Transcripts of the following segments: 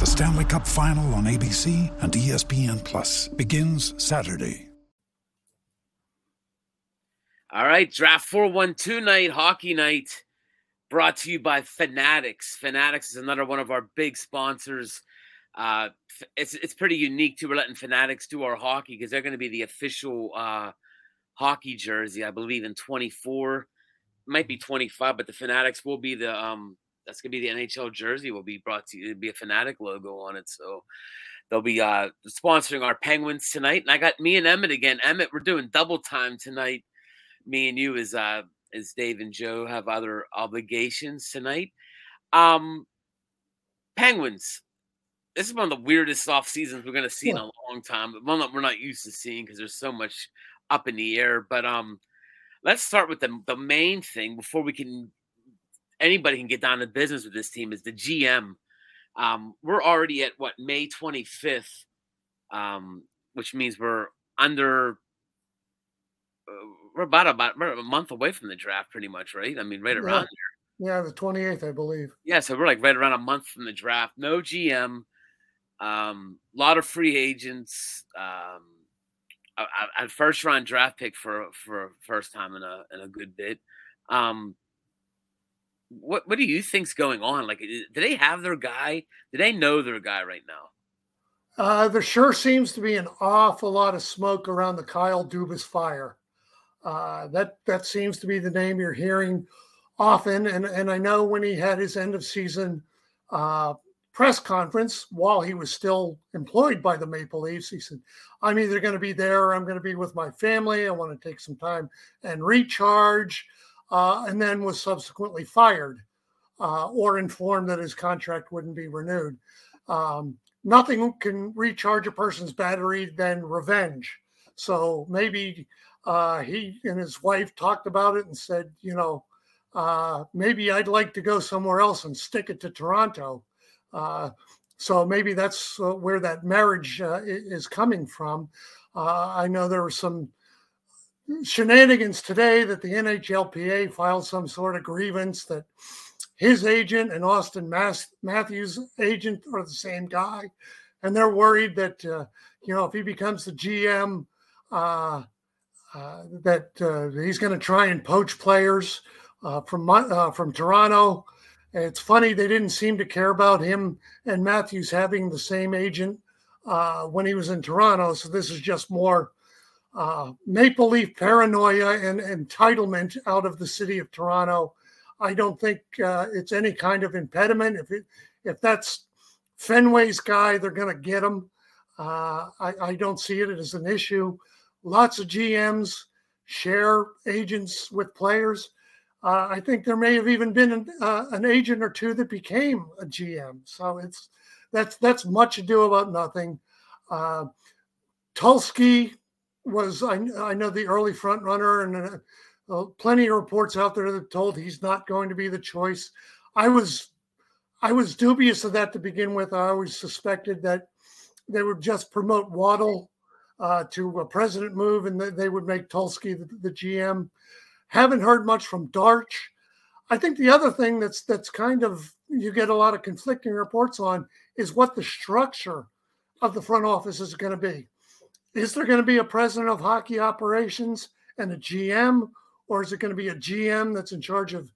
The Stanley Cup Final on ABC and ESPN Plus begins Saturday. All right, Draft 412 night, hockey night, brought to you by Fanatics. Fanatics is another one of our big sponsors. It's pretty unique, too. We're letting Fanatics do our hockey because they're going to be the official hockey jersey, I believe, in 24. It might be 25, but the Fanatics will be the – that's going to be the NHL jersey will be brought to you. It'll be a Fanatic logo on it. So they'll be sponsoring our Penguins tonight. And I got me and Emmett again. Emmett, we're doing double time tonight. Me and you as Dave and Joe have other obligations tonight. Penguins. This is one of the weirdest off seasons we're going to see in a long time. But one that we're not used to seeing because there's so much up in the air. But let's start with the main thing before we can anybody can get down to business with this team is the GM. We're already at what, May 25th, which means we're about a month away from the draft pretty much, right? I mean, right around there. Yeah, the 28th, I believe. Yeah. So we're like right around a month from the draft, no GM, lot of free agents, a first round draft pick for first time in a good bit. What do you think's going on? Like, do they have their guy? Do they know their guy right now? There sure seems to be an awful lot of smoke around the Kyle Dubas fire. That seems to be the name you're hearing often. And I know when he had his end of season press conference while he was still employed by the Maple Leafs, he said, "I'm either going to be there or I'm going to be with my family. I want to take some time and recharge." And then was subsequently fired or informed that his contract wouldn't be renewed. Nothing can recharge a person's battery than revenge. So maybe he and his wife talked about it and said, maybe I'd like to go somewhere else and stick it to Toronto. So maybe that's where that marriage is coming from. I know there were some shenanigans today that the NHLPA filed some sort of grievance that his agent and Austin Matthews' agent are the same guy. And they're worried that, if he becomes the GM, that he's going to try and poach players from Toronto. It's funny. They didn't seem to care about him and Matthews having the same agent when he was in Toronto. So this is just more Maple Leaf paranoia and entitlement out of the city of Toronto. I don't think it's any kind of impediment. If that's Fenway's guy, they're going to get him. I don't see it as an issue. Lots of GMs share agents with players. I think there may have even been an agent or two that became a GM. So that's much ado about nothing. Tulski was, I know, the early front runner, and plenty of reports out there that told he's not going to be the choice. I was dubious of that to begin with. I always suspected that they would just promote Waddle to a president move, and they would make Tulski the GM. Haven't heard much from Darch. I think the other thing that's kind of, you get a lot of conflicting reports on, is what the structure of the front office is going to be. Is there going to be a president of hockey operations and a GM, or is it going to be a GM that's in charge of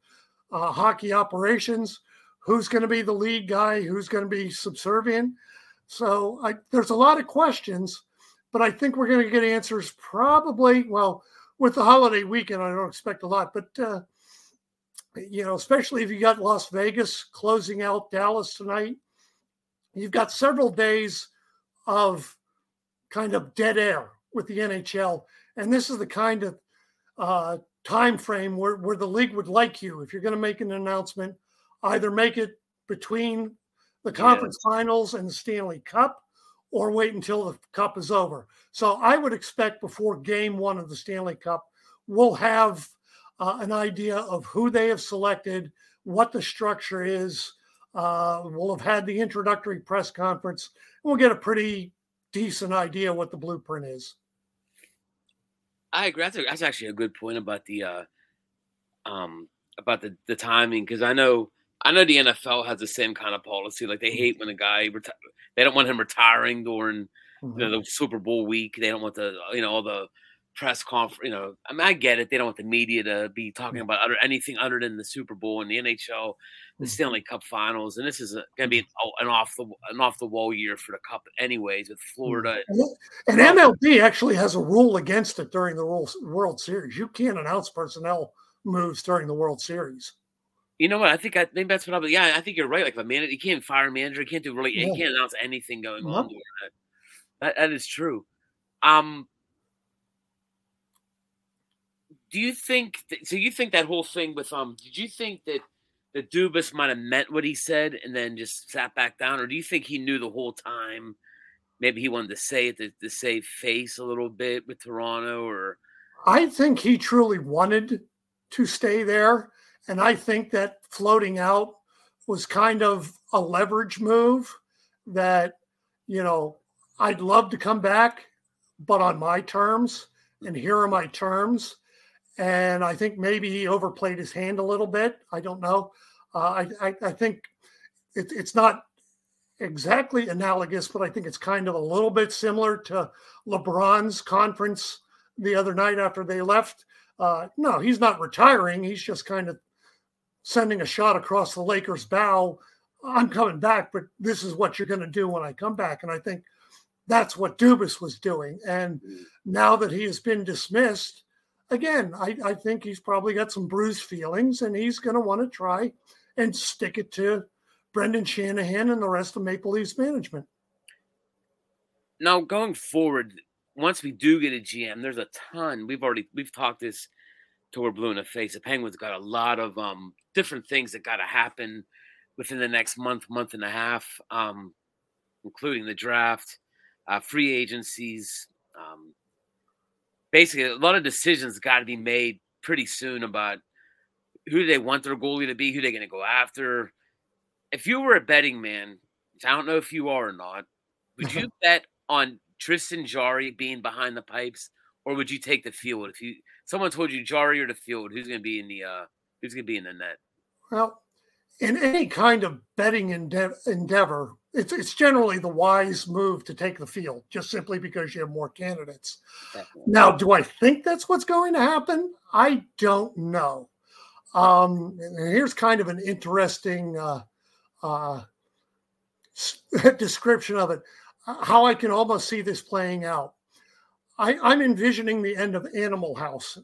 hockey operations? Who's going to be the lead guy? Who's going to be subservient? So there's a lot of questions, But I think we're going to get answers probably, well, with the holiday weekend, I don't expect a lot. But, you know, especially if you got Las Vegas closing out Dallas tonight, you've got several days of kind of dead air with the NHL. And this is the kind of time frame where the league would like you. If you're going to make an announcement, either make it between the conference finals and the Stanley Cup, or wait until the Cup is over. So I would expect before game one of the Stanley Cup, we'll have an idea of who they have selected, what the structure is. We'll have had the introductory press conference. And we'll get a pretty decent idea what the blueprint is. I agree. That's actually a good point about the timing, because I know the NFL has the same kind of policy. Like, they hate when a guy they don't want him retiring during the Super Bowl week. They don't want all the press conference. You know, I mean, I get it. They don't want the media to be talking about anything other than the Super Bowl and the NHL, the Stanley Cup Finals, and this is going to be an off the wall year for the Cup, anyways, with Florida. And MLB actually has a rule against it during the World Series. You can't announce personnel moves during the World Series. You know what? I think maybe that's what I think you're right. Like, the manager, you can't fire a manager. You can't do really. You can't announce anything going on. That is true. Do you think? So you think that whole thing with Did you think that Dubas might have meant what he said and then just sat back down, or do you think he knew the whole time? Maybe he wanted to say it to save face a little bit with Toronto, or I think he truly wanted to stay there. And I think that floating out was kind of a leverage move that, you know, I'd love to come back, but on my terms, and here are my terms. And I think maybe he overplayed his hand a little bit. I don't know. I think it's not exactly analogous, but I think it's kind of a little bit similar to LeBron's conference the other night after they left. No, he's not retiring. He's just kind of sending a shot across the Lakers' bow. I'm coming back, but this is what you're going to do when I come back. And I think that's what Dubas was doing. And now that he has been dismissed, again, I think he's probably got some bruised feelings, and he's going to want to try and stick it to Brendan Shanahan and the rest of Maple Leafs management. Now, going forward, once we do get a GM, there's a ton. We've talked this till we're blue in the face. The Penguins got a lot of different things that got to happen within the next month and a half, including the draft, free agencies. Basically, a lot of decisions got to be made pretty soon about who they want their goalie to be, who they're going to go after. If you were a betting man, which I don't know if you are or not, would you bet on Tristan Jarry being behind the pipes, or would you take the field? If someone told you Jarry or the field, who's going to be in the net? Well, in any kind of betting endeavor, it's generally the wise move to take the field, just simply because you have more candidates. Definitely. Now, do I think that's what's going to happen? I don't know. And here's kind of an interesting description of it. How I can almost see this playing out. I'm envisioning the end of Animal House,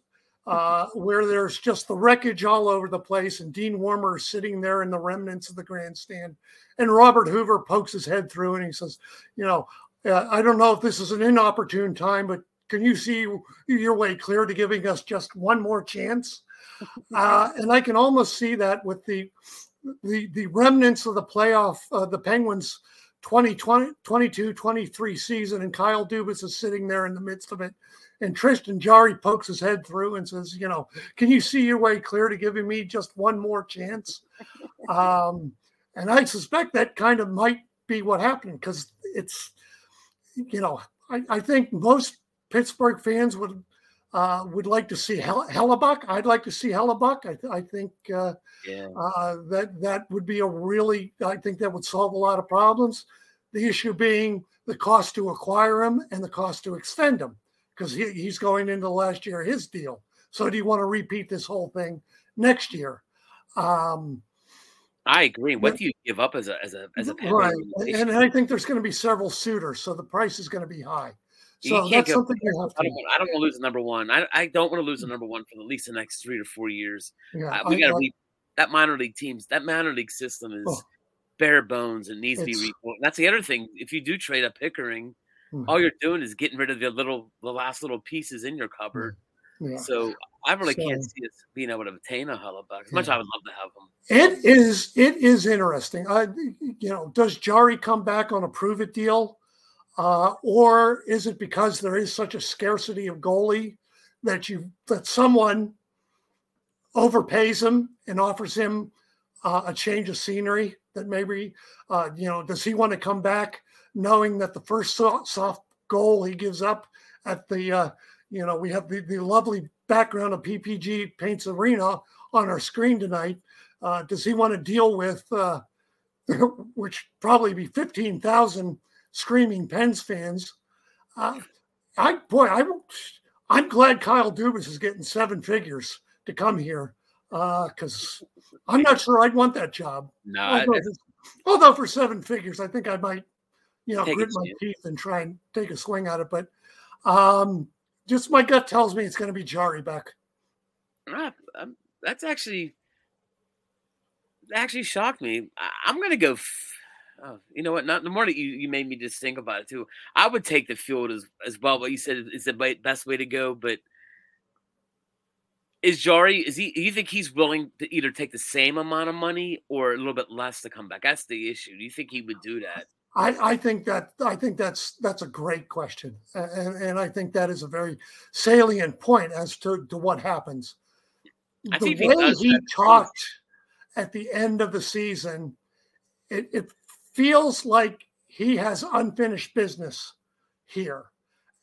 where there's just the wreckage all over the place, and Dean Warmer is sitting there in the remnants of the grandstand, and Robert Hoover pokes his head through and he says, you know, I don't know if this is an inopportune time, but can you see your way clear to giving us just one more chance? And I can almost see that with the remnants of the playoff, the Penguins' 2022-23 season, and Kyle Dubas is sitting there in the midst of it, and Tristan Jarry pokes his head through and says, you know, can you see your way clear to giving me just one more chance? And I suspect that kind of might be what happened, because it's, you know, I think most Pittsburgh fans would like to see Hellebuyck. I'd like to see Hellebuyck. I think that would be a really – I think that would solve a lot of problems. The issue being the cost to acquire him and the cost to extend him, because he's going into last year, his deal. So do you want to repeat this whole thing next year? I agree. What do you give up as a right? And I think there's going to be several suitors, so the price is going to be high. So you that's something you have to do. I don't want to lose the number one. I don't want to lose the number one for at least the next 3 to 4 years. Yeah, we got to that minor league teams. That minor league system is bare bones and needs to be rebuilt. That's the other thing. If you do trade a Pickering, all you're doing is getting rid of the last little pieces in your cupboard. Yeah. So I really can't see us being able to obtain a Hellebuyck. As much as I would love to have him. It is interesting. Does Jarry come back on a prove it deal? Or is it because there is such a scarcity of goalie that someone overpays him and offers him a change of scenery? That maybe does he want to come back knowing that the first soft goal he gives up at the we have the lovely background of PPG Paints Arena on our screen tonight. Does he want to deal with which probably be 15,000? Screaming Pens fans. I'm glad Kyle Dubas is getting seven figures to come here because I'm not sure I'd want that job. No, although for seven figures, I think I might, grit my teeth and try and take a swing at it. But just my gut tells me it's going to be Jarry back. That's actually shocked me. I'm going to go. Oh, you know what? Not the more that you made me just think about it too. I would take the field as well. What you said is the best way to go. But is Jarry? Is he? You think he's willing to either take the same amount of money or a little bit less to come back? That's the issue. Do you think he would do that? I think that's a great question, and I think that is a very salient point as to what happens. I think the way he talked at the end of the season, it feels like he has unfinished business here.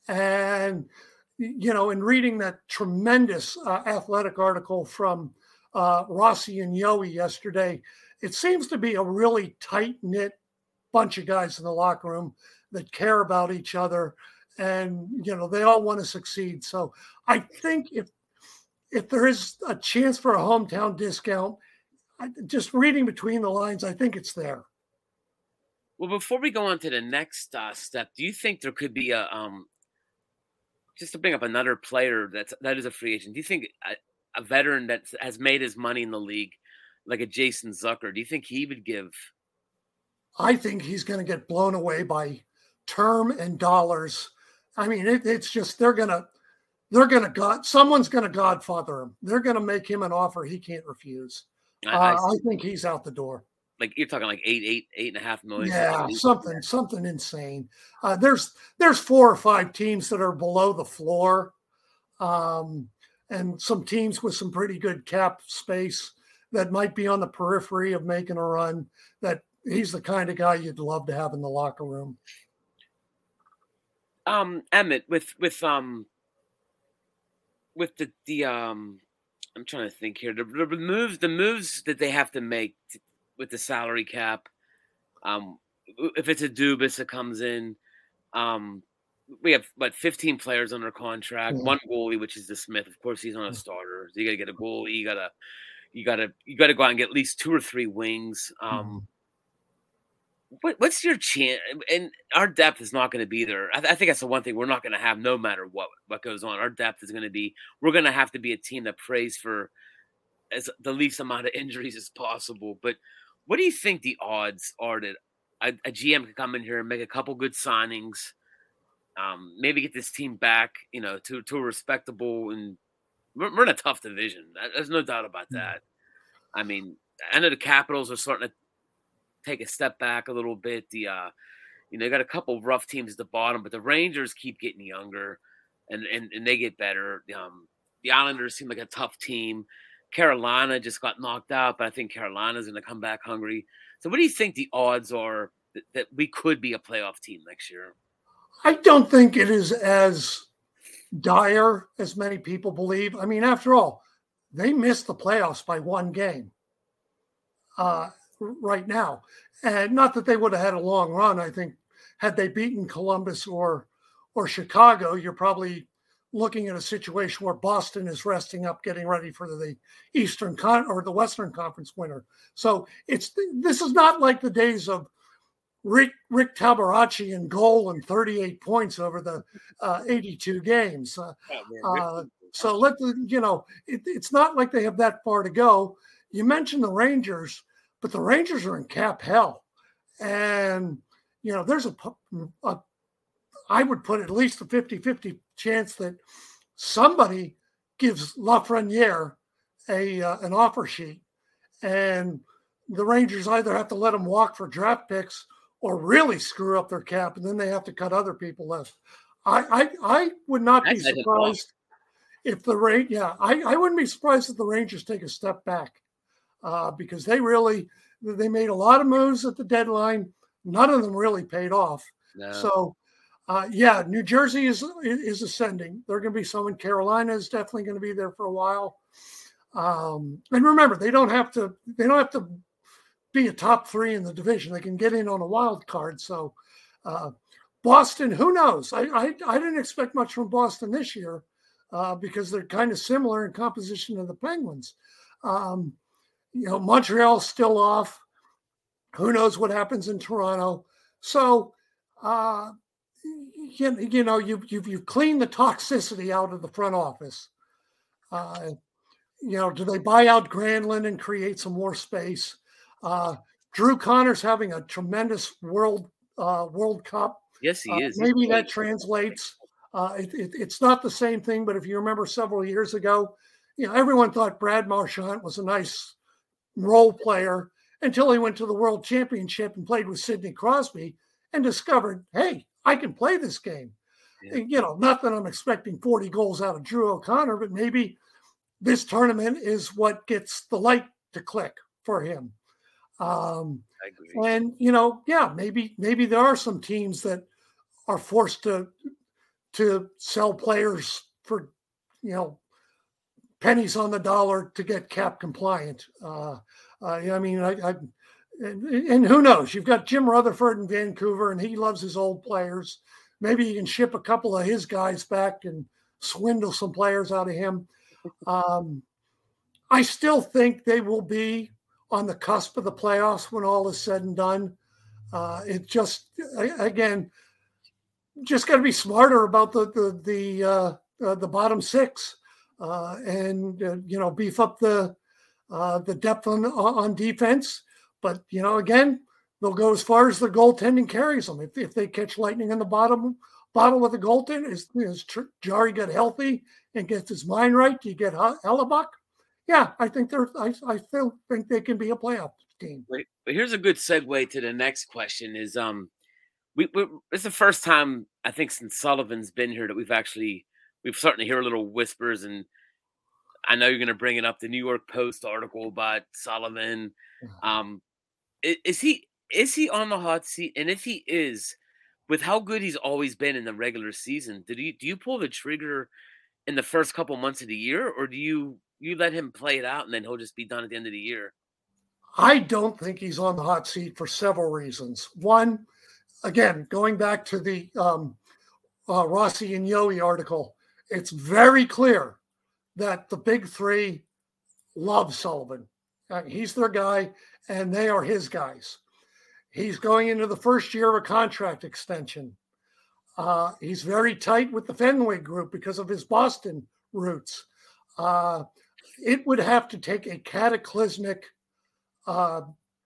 And, in reading that tremendous athletic article from Rossi and Yohe yesterday, it seems to be a really tight-knit bunch of guys in the locker room that care about each other. And, they all want to succeed. So I think if there is a chance for a hometown discount, just reading between the lines, I think it's there. Well, before we go on to the next step, do you think there could be a just to bring up another player that is a free agent? Do you think a veteran that has made his money in the league, like a Jason Zucker, do you think he would give? I think he's going to get blown away by term and dollars. I mean, it's just someone's going to godfather him. They're going to make him an offer he can't refuse. I think he's out the door. Like you're talking like $8.5 million. Yeah, something insane. There's four or five teams that are below the floor, and some teams with some pretty good cap space that might be on the periphery of making a run. That he's the kind of guy you'd love to have in the locker room. Emmett, with the I'm trying to think here. The moves that they have to make. With the salary cap, if it's a Dubas that comes in, we have 15 players under contract, one goalie, which is the Smith. Of course, he's not a starter. So you got to get a goalie. You got to go out and get at least two or three wings. What's your chance? And our depth is not going to be there. I think that's the one thing we're not going to have, no matter what goes on. Our depth is going to be. We're going to have to be a team that prays for as the least amount of injuries as possible. But what do you think the odds are that a GM could come in here and make a couple good signings, maybe get this team back, to a respectable – and we're in a tough division. There's no doubt about that. I mean, I know the Capitals are starting to take a step back a little bit. You got a couple rough teams at the bottom, but the Rangers keep getting younger, and they get better. The Islanders seem like a tough team. Carolina just got knocked out, but I think Carolina's going to come back hungry. So what do you think the odds are that we could be a playoff team next year? I don't think it is as dire as many people believe. I mean, after all, they missed the playoffs by one game right now. And not that they would have had a long run. I think had they beaten Columbus or Chicago, you're probably – looking at a situation where Boston is resting up, getting ready for the the Western Conference winner. So this is not like the days of Rick Tabaracci in goal and 38 points over the 82 games. So let the, it's not like they have that far to go. You mentioned the Rangers, but the Rangers are in cap hell, and there's a I would put at least a 50-50 chance that somebody gives Lafreniere an offer sheet, and the Rangers either have to let him walk for draft picks or really screw up their cap, and then they have to cut other people left. I would not be surprised if the rate. I wouldn't be surprised if the Rangers take a step back because they made a lot of moves at the deadline. None of them really paid off. No. So, New Jersey is ascending. They're going to be someone. Carolina is definitely going to be there for a while. And remember, they don't have to be a top three in the division. They can get in on a wild card. So Boston, who knows? I didn't expect much from Boston this year because they're kind of similar in composition to the Penguins. Montreal's still off. Who knows what happens in Toronto? So, you've cleaned the toxicity out of the front office. Do they buy out Granlund and create some more space? Drew Connor's having a tremendous World Cup. Yes, he is. Maybe that translates. It's not the same thing, but if you remember several years ago, everyone thought Brad Marchand was a nice role player until he went to the World Championship and played with Sidney Crosby and discovered, hey, I can play this game. Yeah. And, not that I'm expecting 40 goals out of Drew O'Connor, but maybe this tournament is what gets the light to click for him. I agree. And maybe there are some teams that are forced to sell players for pennies on the dollar to get cap compliant. And who knows? You've got Jim Rutherford in Vancouver, and he loves his old players. Maybe you can ship a couple of his guys back and swindle some players out of him. I still think they will be on the cusp of the playoffs when all is said and done. Just got to be smarter about the bottom six and beef up the depth on defense. But, they'll go as far as the goaltending carries them. If they catch lightning in the bottle with the goaltender, is Jarry get healthy and gets his mind right? Do you get Hellebuyck? Yeah, I think I still think they can be a playoff team. But here's a good segue to the next question: is it's the first time I think since Sullivan's been here that we've starting to hear little whispers, and I know you're going to bring it up, the New York Post article about Sullivan. Is he on the hot seat? And if he is, with how good he's always been in the regular season, do you pull the trigger in the first couple months of the year, or do you? You let him play it out, and then he'll just be done at the end of the year. I don't think he's on the hot seat for several reasons. One, again, going back to the Rossi and Yohe article, it's very clear that the big three love Sullivan. He's their guy, and they are his guys. He's going into the first year of a contract extension. He's very tight with the Fenway group because of his Boston roots. It would have to take a cataclysmic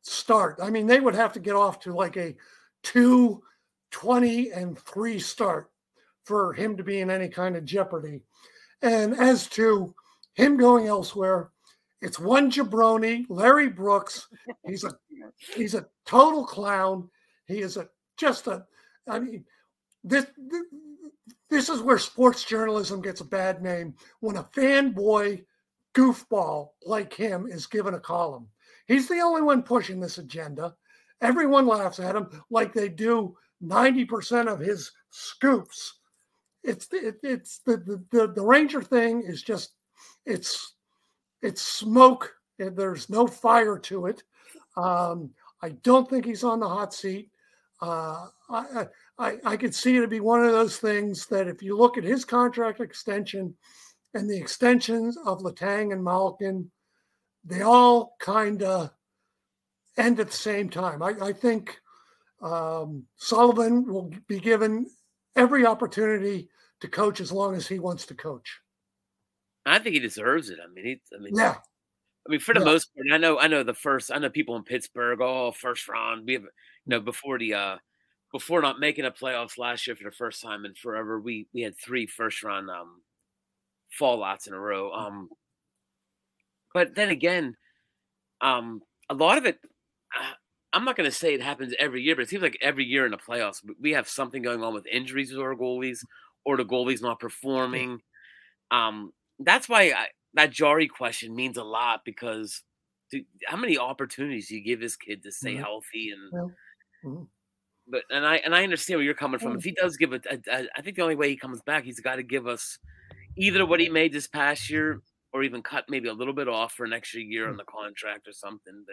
start. I mean, they would have to get off to like a 2-20-3 start for him to be in any kind of jeopardy. And as to him going elsewhere, it's one jabroni, Larry Brooks. He's a total clown. He is this is where sports journalism gets a bad name when a fanboy goofball like him is given a column. He's the only one pushing this agenda. Everyone laughs at him like they do 90% of his scoops. It's the Ranger thing is just it's smoke. There's no fire to it. I don't think he's on the hot seat. I could see it to be one of those things that if you look at his contract extension and the extensions of Letang and Malkin, they all kind of end at the same time. I think Sullivan will be given every opportunity to coach as long as he wants to coach. I think he deserves it. I mean, for the most part, I know people in Pittsburgh, first round, we have, before not making a playoffs last year for the first time in forever, we had 3 first round fallouts in a row. But then again, a lot of it, I'm not going to say it happens every year, but it seems like every year in the playoffs, we have something going on with injuries to our goalies or the goalies not performing. That's why that Jarry question means a lot, because how many opportunities do you give this kid to stay healthy? And I understand where you're coming from. If he does give it, I think the only way he comes back, he's got to give us either what he made this past year or even cut maybe a little bit off for an extra year on the contract or something.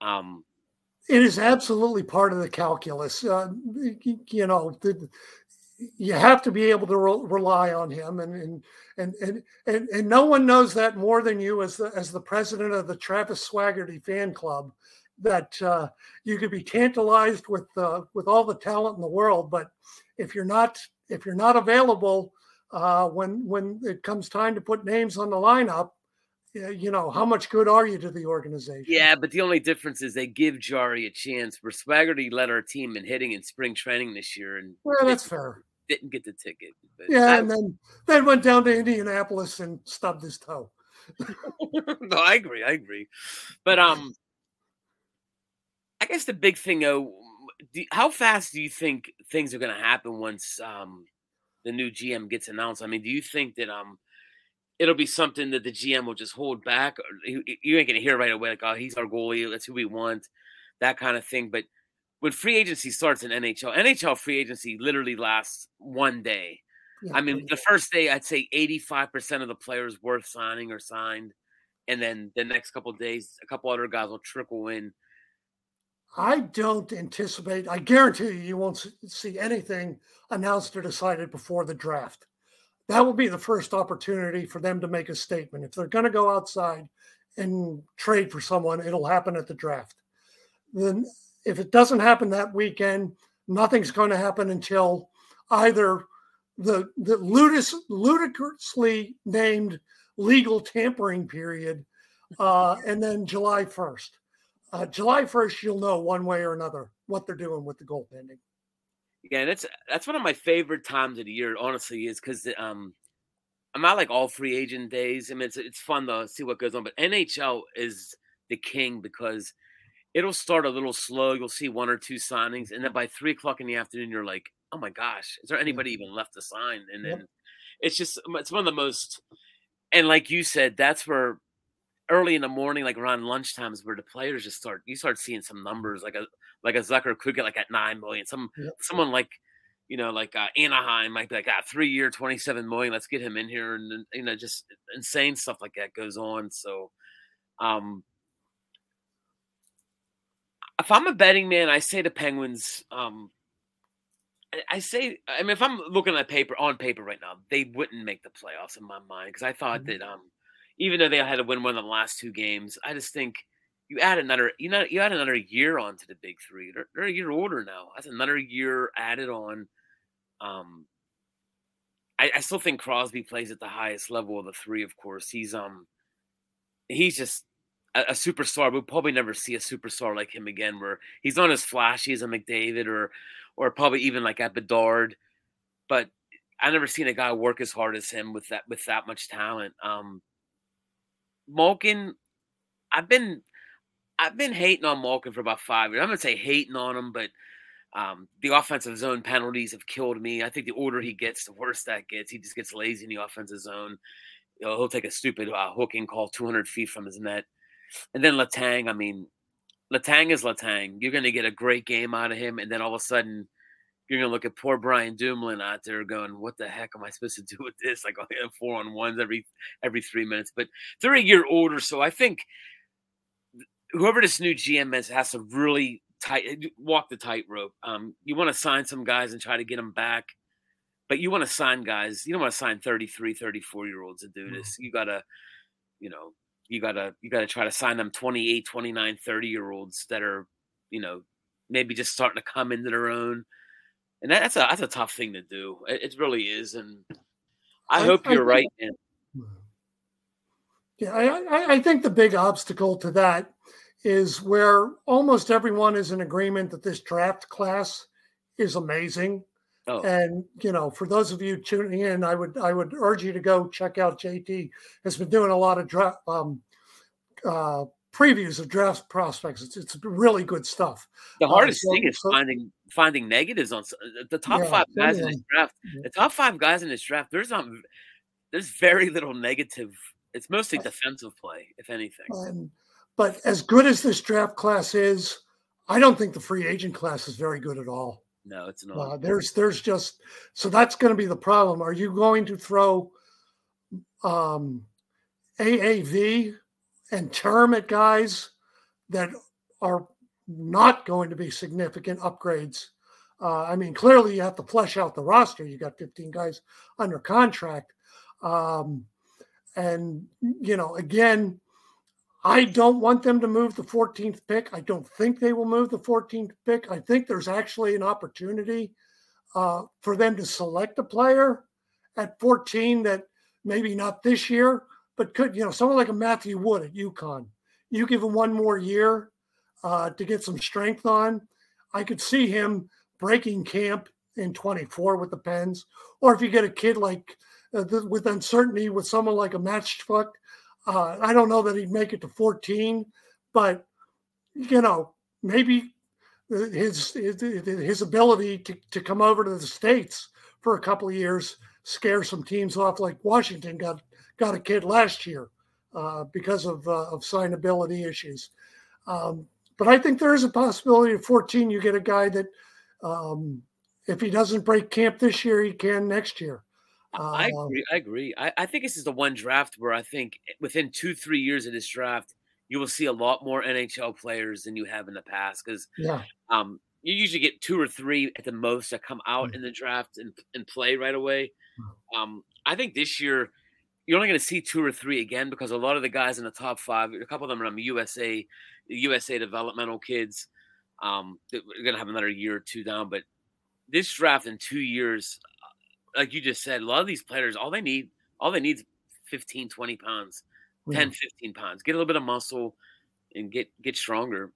But it is absolutely part of the calculus. You have to be able to rely on him, and no one knows that more than you as the president of the Travis Swaggerty fan club. That you could be tantalized with all the talent in the world, but if you're not available when it comes time to put names on the lineup, how much good are you to the organization? Yeah, but the only difference is they give Jarry a chance. Where Swaggerty led our team in hitting in spring training this year, and that's fair. Didn't get the ticket. And then went down to Indianapolis and stubbed his toe. No, I agree, but I guess the big thing, though, how fast do you think things are going to happen once the new GM gets announced? I mean, do you think that it'll be something that the GM will just hold back? Or you ain't going to hear right away, like, oh, he's our goalie, that's who we want, that kind of thing. But when free agency starts in NHL free agency literally lasts one day. Yeah. I mean, the first day, I'd say 85% of the players worth signing are signed. And then the next couple of days, a couple other guys will trickle in. I don't anticipate, I guarantee you won't see anything announced or decided before the draft. That will be the first opportunity for them to make a statement. If they're going to go outside and trade for someone, it'll happen at the draft. Then if it doesn't happen that weekend, nothing's going to happen until either the ludicrously named legal tampering period and then July 1st. July 1st, you'll know one way or another what they're doing with the goaltending. Yeah, that's one of my favorite times of the year, honestly, is because I'm not like all free agent days. I mean, it's fun to see what goes on, but NHL is the king because it'll start a little slow. You'll see 1 or 2 signings, and then by 3:00 in the afternoon, you're like, oh my gosh, is there anybody even left to sign? And then it's one of the most, and like you said, that's where early in the morning, like around lunchtime, is where the players just start seeing some numbers, like a Zucker could get like at 9 million. Someone like Anaheim might be like, 3-year, 27 million. Let's get him in here, and just insane stuff like that goes on. So, if I'm a betting man, I say the Penguins. If I'm looking at on paper right now, they wouldn't make the playoffs in my mind, because I thought that. Even though they had to win one of the last 2 games, I just think you add another year onto the big three. They're a year older now. That's another year added on. I still think Crosby plays at the highest level of the three. Of course, he's just a superstar. We'll probably never see a superstar like him again, where he's not as flashy as a McDavid or probably even like a Bedard. But I've never seen a guy work as hard as him with that much talent. Malkin, I've been hating on Malkin for about 5 years. I'm going to say hating on him, but the offensive zone penalties have killed me. I think the older he gets, the worse that gets. He just gets lazy in the offensive zone. He'll take a stupid hooking call 200 feet from his net. And then Letang, Letang is Letang. You're going to get a great game out of him, and then all of a sudden you're going to look at poor Brian Dumoulin out there going, what the heck am I supposed to do with this? Like 4-on-1s every 3 minutes. But they're a year older, so I think whoever this new GM is has to really walk the tightrope. You want to sign some guys and try to get them back, but you want to sign guys. You don't want to sign 33, 34-year-olds to do this. You got to try to sign them 28, 29, 30-year-olds that are maybe just starting to come into their own. And that's a tough thing to do. It really is. And I hope you're right, man. Yeah, I think the big obstacle to that is where almost everyone is in agreement that this draft class is amazing. Oh. And, you know, for those of you tuning in, I would urge you to go check out JT. Has been doing a lot of draft previews of draft prospects. It's really good stuff. The hardest thing is finding negatives on the top five guys in this draft. The top five guys in this draft, there's very little negative. It's mostly defensive play, if anything. But as good as this draft class is, I don't think the free agent class is very good at all. No, it's not. There's just – so that's going to be the problem. Are you going to throw AAV and term at guys that are not going to be significant upgrades? I mean, clearly you have to flesh out the roster. You got 15 guys under contract. And, you know, again, I don't want them to move the 14th pick. I don't think they will move the 14th pick. I think there's actually an opportunity for them to select a player at 14 that maybe not this year, but could, you know, someone like a Matthew Wood at UConn. You give him one more year to get some strength on. I could see him breaking camp in 24 with the Pens. Or if you get a kid like with uncertainty with someone like a Matchfuck, I don't know that he'd make it to 14, but, you know, maybe his ability to come over to the States for a couple of years, scare some teams off, like Washington got a kid last year because of signability issues. But I think there is a possibility at 14 you get a guy that if he doesn't break camp this year, he can next year. I agree. I think this is the one draft where I think within 2-3 years of this draft, you will see a lot more NHL players than you have in the past. Because you usually get 2 or 3 at the most that come out in the draft and play right away. I think this year you're only going to see 2 or 3 again because a lot of the guys in the top five, a couple of them are on the USA developmental kids. They're going to have another year or two down. But this draft in 2 years – like you just said, a lot of these players, all they need is 15, 20 pounds, 10, 15 pounds. Get a little bit of muscle and get stronger.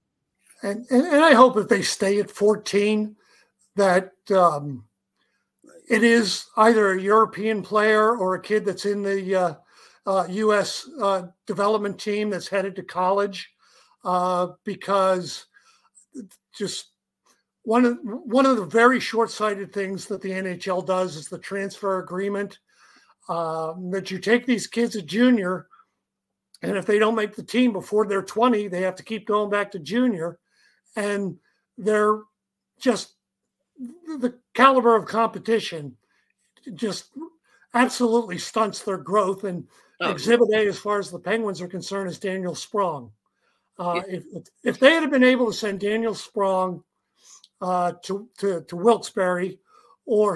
And I hope if they stay at 14 that it is either a European player or a kid that's in the U.S. Development team that's headed to college because just – One of the very short-sighted things that the NHL does is the transfer agreement, that you take these kids at junior, and if they don't make the team before they're 20, they have to keep going back to junior, and they're just the caliber of competition just absolutely stunts their growth. And Exhibit A, as far as the Penguins are concerned, is Daniel Sprong. If they had been able to send Daniel Sprong to Wilkes-Barre or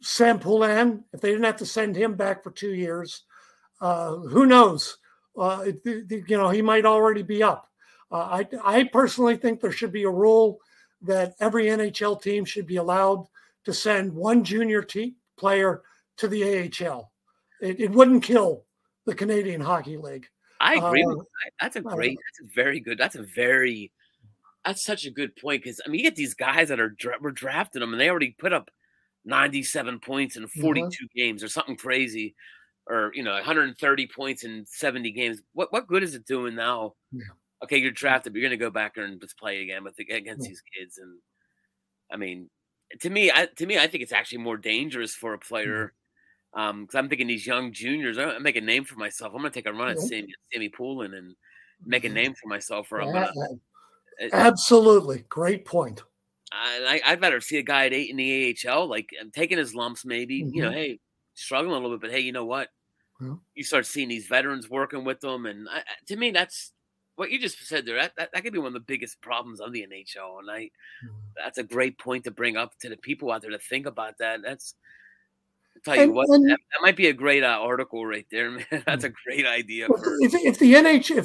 Sam Poulin, if they didn't have to send him back for 2 years, who knows? He might already be up. I personally think there should be a rule that every NHL team should be allowed to send one junior player to the AHL. It wouldn't kill the Canadian Hockey League. I agree with that. That's such a good point because, I mean, you get these guys that we're drafting them and they already put up 97 points in 42 games or something crazy or, you know, 130 points in 70 games. What good is it doing now? Yeah. Okay, you're drafted, but you're going to go back and just play again against these kids. And, I mean, to me, I think it's actually more dangerous for a player because I'm thinking these young juniors, I'm making a name for myself. I'm going to take a run at Sammy Poulin and make a name for myself. Or I'm going to... Absolutely. Great point. I'd rather see a guy at 8 in the AHL, like taking his lumps maybe, you know, hey, struggling a little bit, but hey, you know what? Yeah. You start seeing these veterans working with them. And to me, that's what you just said there. That could be one of the biggest problems of the NHL. And that's a great point to bring up to the people out there to think about that. That's Tell you that might be a great article right there, man. That's a great idea. If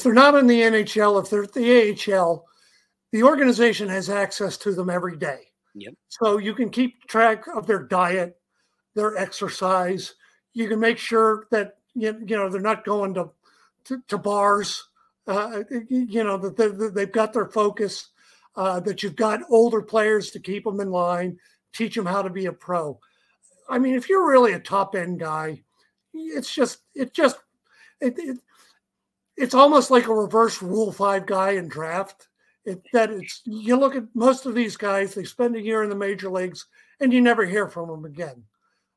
they're not in the NHL, if they're at the AHL, the organization has access to them every day. Yep. So you can keep track of their diet, their exercise. You can make sure that they're not going to bars. That they've got their focus. That you've got older players to keep them in line, teach them how to be a pro. I mean, if you're really a top end guy, it's almost like a reverse Rule 5 guy in draft. You look at most of these guys, they spend a year in the major leagues and you never hear from them again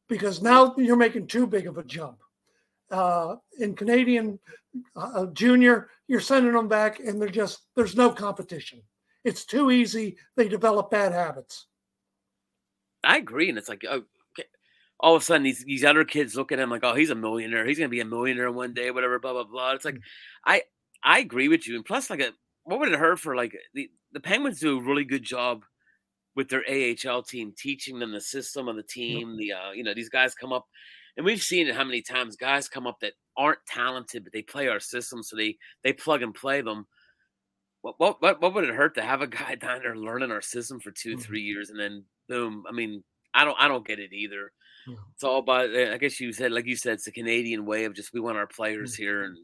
because now you're making too big of a jump. In Canadian junior, you're sending them back and there's no competition. It's too easy. They develop bad habits. I agree. And it's like, all of a sudden, these other kids look at him like, oh, he's a millionaire. He's going to be a millionaire one day, whatever, blah, blah, blah. It's like, I agree with you. And plus, what would it hurt for, the Penguins do a really good job with their AHL team, teaching them the system of the team. These guys come up. And we've seen it how many times guys come up that aren't talented, but they play our system, so they plug and play them. What would it hurt to have a guy down there learning our system for 2-3 years and then, boom, I mean, I don't get it either. It's all about, I guess you said, it's the Canadian way of just, we want our players here. And,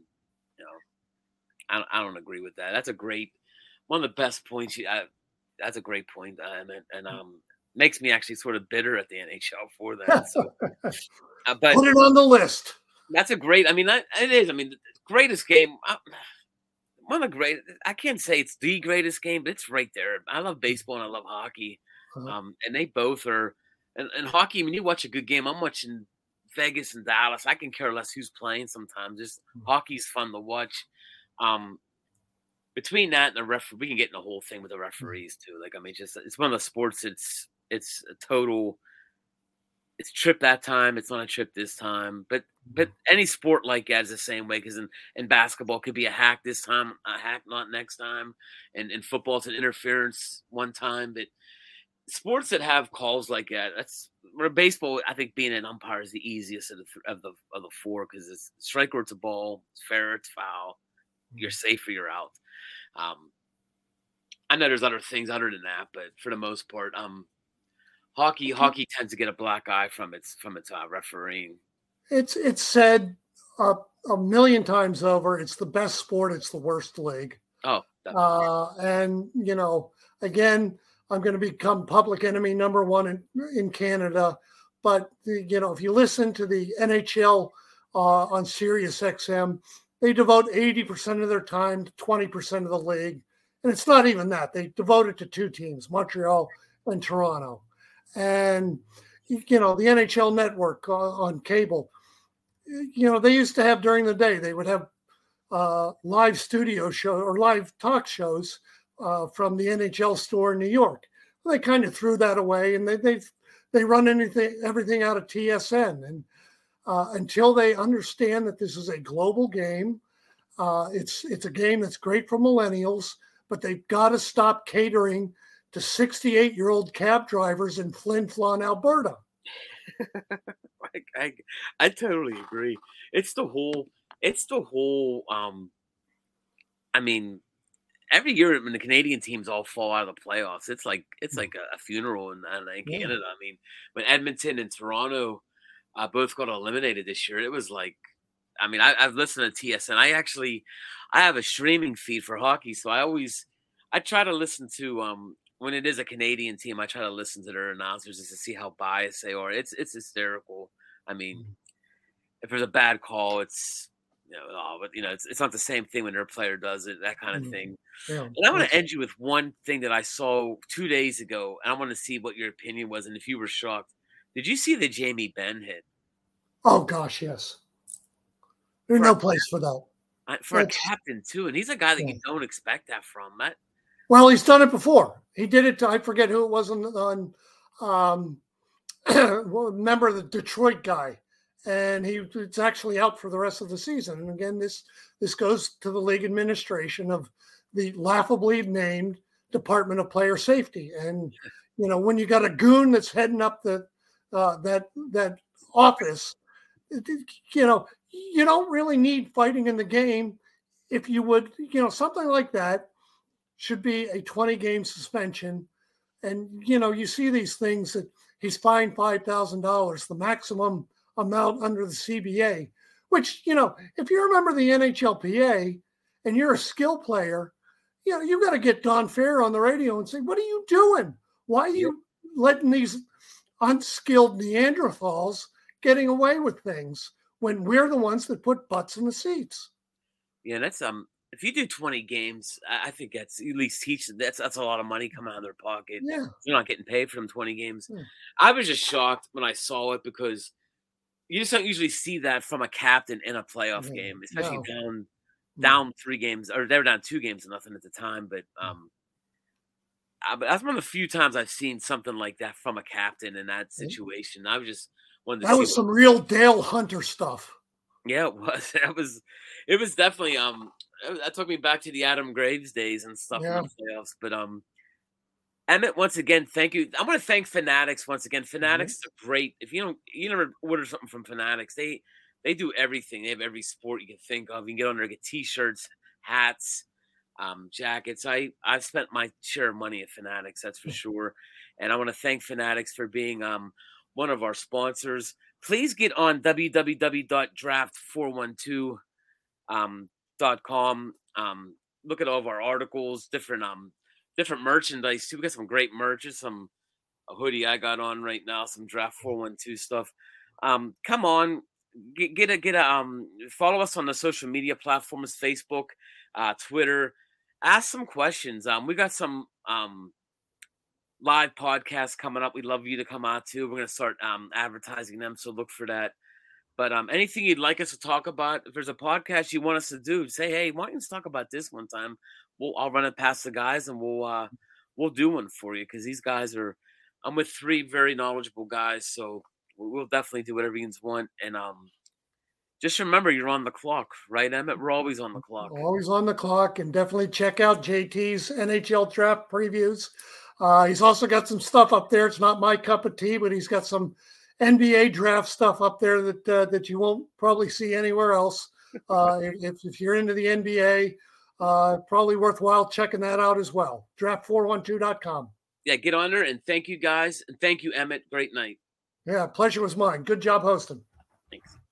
I don't agree with that. That's a great, one of the best points. That's a great point. And makes me actually sort of bitter at the NHL for that. So, but put it on the list. That's a great, it is. The greatest game. One of the great, I can't say it's the greatest game, but it's right there. I love baseball and I love hockey. And they both are. And hockey, when you watch a good game, I'm watching Vegas and Dallas. I can care less who's playing sometimes. Just hockey's fun to watch. Between that and the referee, we can get in the whole thing with the referees too. It's one of the sports that's it's a total. It's trip that time. It's not a trip this time. But any sport like that is the same way. Because in basketball, it could be a hack this time, a hack not next time, and in football, it's an interference one time, but. Sports that have calls like that—that's where baseball. I think being an umpire is the easiest of the four because it's strike or it's a ball, it's fair, it's foul. You're safe or you're out. I know there's other things other than that, but for the most part, hockey tends to get a black eye from its refereeing. It's said a million times over. It's the best sport. It's the worst league. Oh, and again. I'm going to become public enemy number one in Canada. But, if you listen to the NHL on Sirius XM, they devote 80% of their time to 20% of the league. And it's not even that. They devote it to two teams, Montreal and Toronto. And, the NHL network on cable, they used to have during the day, they would have live studio show or live talk shows from the NHL store in New York. They kind of threw that away and they run everything out of TSN. And until they understand that this is a global game, it's a game that's great for millennials, but they've got to stop catering to 68-year-old cab drivers in Flin Flon, Alberta. I totally agree. Every year when the Canadian teams all fall out of the playoffs, it's like a funeral in Canada. Yeah. When Edmonton and Toronto both got eliminated this year, it was like, I've listened to TSN. I have a streaming feed for hockey, so I try to listen to when it is a Canadian team. I try to listen to their announcers just to see how biased they are. It's hysterical. If there's a bad call, it's. It's not the same thing when their player does it, that kind of thing. Yeah. And I want to end you with one thing that I saw 2 days ago, and I want to see what your opinion was and if you were shocked. Did you see the Jamie Benn hit? Oh, gosh, yes. There's no place for that. For a captain, too, and he's a guy that you don't expect that from. Well, he's done it before. He did it to, I forget who it was remember the Detroit guy. And it's actually out for the rest of the season. And again, this goes to the league administration of the laughably named Department of Player Safety. And when you got a goon that's heading up that office. You know, you don't really need fighting in the game. If you would, you know, something like that should be a 20-game suspension. And, you know, you see these things that he's fined $5,000, the maximum amount under the CBA, which, you know, if you remember the NHLPA and you're a skill player, you know, you've got to get Don Fair on the radio and say, what are you doing? Why are you letting these unskilled Neanderthals getting away with things when we're the ones that put butts in the seats? Yeah, that's if you do 20 games, I think that's at least that's a lot of money coming out of their pocket. Yeah. You're not getting paid for them 20 games. Yeah. I was just shocked when I saw it because you just don't usually see that from a captain in a playoff game, especially down 3 games, or they were down 2 games to nothing at the time. But that's one of the few times I've seen something like that from a captain in that situation. I was just wondering. That was some real Dale Hunter stuff. Yeah, it was. It was definitely that took me back to the Adam Graves days and stuff in the playoffs. But Emmett, once again, thank you. I want to thank Fanatics once again. Fanatics are great. If you never order something from Fanatics, they do everything. They have every sport you can think of. You can get on there, get t-shirts, hats, jackets. I've spent my share of money at Fanatics, that's for sure. And I want to thank Fanatics for being one of our sponsors. Please get on www.draft412.com. Look at all of our articles, different merchandise too. We got some great merch. There's a hoodie I got on right now, some Draft 412 stuff. Come on, follow us on the social media platforms, Facebook, Twitter. Ask some questions. We got some live podcasts coming up. We'd love you to come out too. We're going to start advertising them, so look for that. But anything you'd like us to talk about, if there's a podcast you want us to do, say, hey, why don't you talk about this one time? I'll run it past the guys, and we'll do one for you, because these guys I'm with 3 very knowledgeable guys, so we'll definitely do whatever you want. And just remember, you're on the clock, right, Emmett? We're always on the clock. Always on the clock, and definitely check out JT's NHL draft previews. He's also got some stuff up there. It's not my cup of tea, but he's got some NBA draft stuff up there that you won't probably see anywhere else. If you're into the NBA, probably worthwhile checking that out as well. Draft412.com. Yeah, get on there, and thank you guys, and thank you, Emmett. Great night. Yeah, pleasure was mine. Good job hosting. Thanks.